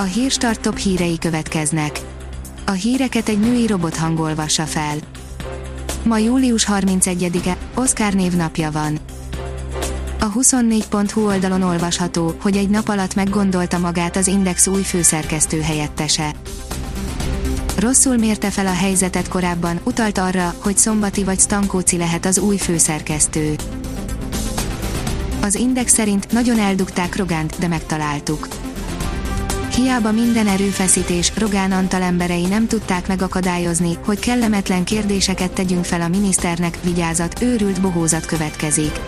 A Hírstart top hírei következnek. A híreket egy női robot hangolvassa fel. Ma július 31-e, Oszkár névnapja van. A 24.hu oldalon olvasható, hogy egy nap alatt meggondolta magát az Index új főszerkesztő helyettese. Rosszul mérte fel a helyzetet korábban, utalt arra, hogy Szombati vagy Stankóci lehet az új főszerkesztő. Az Index szerint nagyon eldugták Rogánt, de megtaláltuk. Hiába minden erőfeszítés, Rogán Antal emberei nem tudták megakadályozni, hogy kellemetlen kérdéseket tegyünk fel a miniszternek, vigyázat, őrült bohózat következik.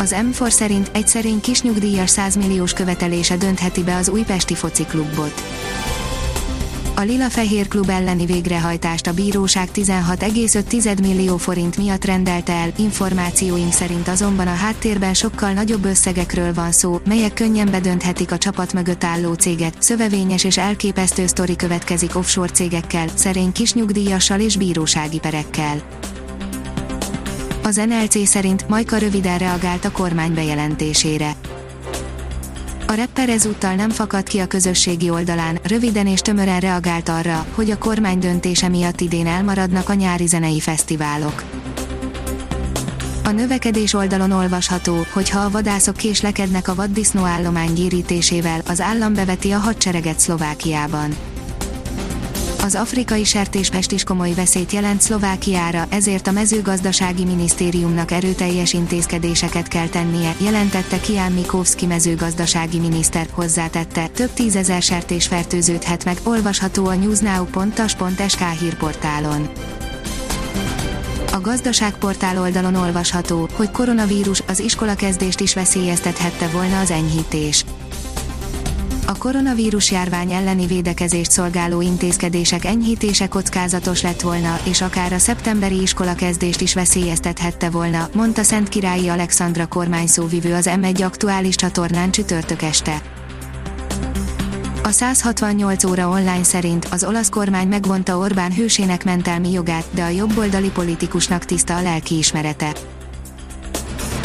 Az M4 szerint egy szerény kisnyugdíjas 100 milliós követelése döntheti be az újpesti fociklubot. A Lila-Fehér klub elleni végrehajtást a bíróság 16,5 millió forint miatt rendelte el, információim szerint azonban a háttérben sokkal nagyobb összegekről van szó, melyek könnyen bedönthetik a csapat mögött álló céget, szövevényes és elképesztő sztori következik offshore cégekkel, szerény kisnyugdíjassal és bírósági perekkel. Az NLC szerint Majka röviden reagált a kormány bejelentésére. A rapper ezúttal nem fakadt ki a közösségi oldalán, röviden és tömören reagált arra, hogy a kormány döntése miatt idén elmaradnak a nyári zenei fesztiválok. A növekedés oldalon olvasható, hogy ha a vadászok késlekednek a vaddisznó állomány gyérítésével, az állam beveti a hadsereget Szlovákiában. Az afrikai sertéspest is komoly veszélyt jelent Szlovákiára, ezért a mezőgazdasági minisztériumnak erőteljes intézkedéseket kell tennie, jelentette Kián Mikovszki mezőgazdasági miniszter, hozzátette, több tízezer sertés fertőződhet meg, olvasható a newsnow.tas.sk hírportálon. A gazdaságportál oldalon olvasható, hogy koronavírus, az iskolakezdést is veszélyeztethette volna az enyhítés. A koronavírus járvány elleni védekezést szolgáló intézkedések enyhítése kockázatos lett volna, és akár a szeptemberi iskolakezdést is veszélyeztethette volna, mondta Szentkirályi Alexandra kormányszóvivő az M1 aktuális csatornán csütörtök este. A 168 óra online szerint az olasz kormány megvonta Orbán hősének mentelmi jogát, de a jobboldali politikusnak tiszta a lelki ismerete.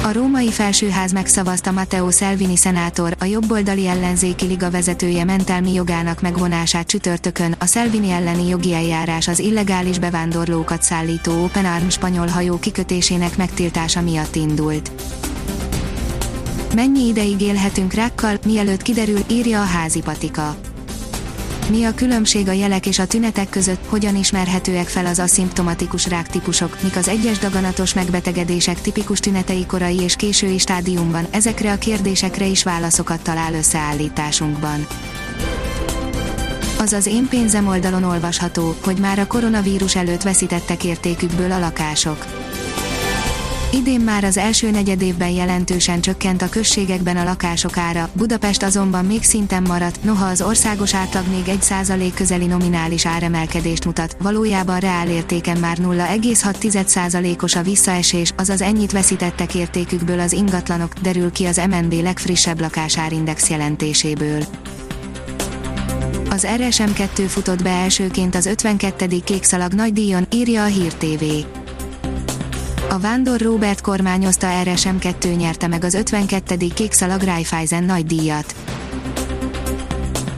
A római felsőház megszavazta Matteo Salvini szenátor, a jobboldali ellenzéki liga vezetője mentelmi jogának megvonását csütörtökön. A Salvini elleni jogi eljárás az illegális bevándorlókat szállító Open Arms spanyol hajó kikötésének megtiltása miatt indult. Mennyi ideig élhetünk rákkal, mielőtt kiderül, írja a házipatika. Mi a különbség a jelek és a tünetek között, hogyan ismerhetőek fel az aszimptomatikus ráktípusok, mik az egyes daganatos megbetegedések tipikus tünetei korai és késői stádiumban, ezekre a kérdésekre is válaszokat talál összeállításunkban. Az én pénzem oldalon olvasható, hogy már a koronavírus előtt veszítettek értékükből a lakások. Idén már az első negyedévben jelentősen csökkent a községekben a lakások ára, Budapest azonban még szinten maradt, noha az országos átlag még 1% közeli nominális áremelkedést mutat, valójában reálértéken már 0,6%-os a visszaesés, azaz ennyit veszítettek értékükből az ingatlanok, derül ki az MNB legfrissebb lakásárindex jelentéséből. Az RSM2 futott be elsőként az 52. kékszalag nagydíjon, írja a Hír TV. A vándor Róbert kormányozta RSM2 nyerte meg az 52. kékszalag Raiffeisen nagydíjat.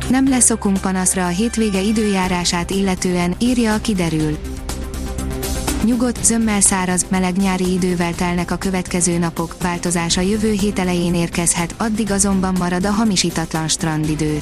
Nem lesz okunk panaszra a hétvége időjárását illetően, írja a kiderül. Nyugodt, zömmel száraz, meleg nyári idővel telnek a következő napok, változása jövő hét elején érkezhet, addig azonban marad a hamisítatlan strandidő.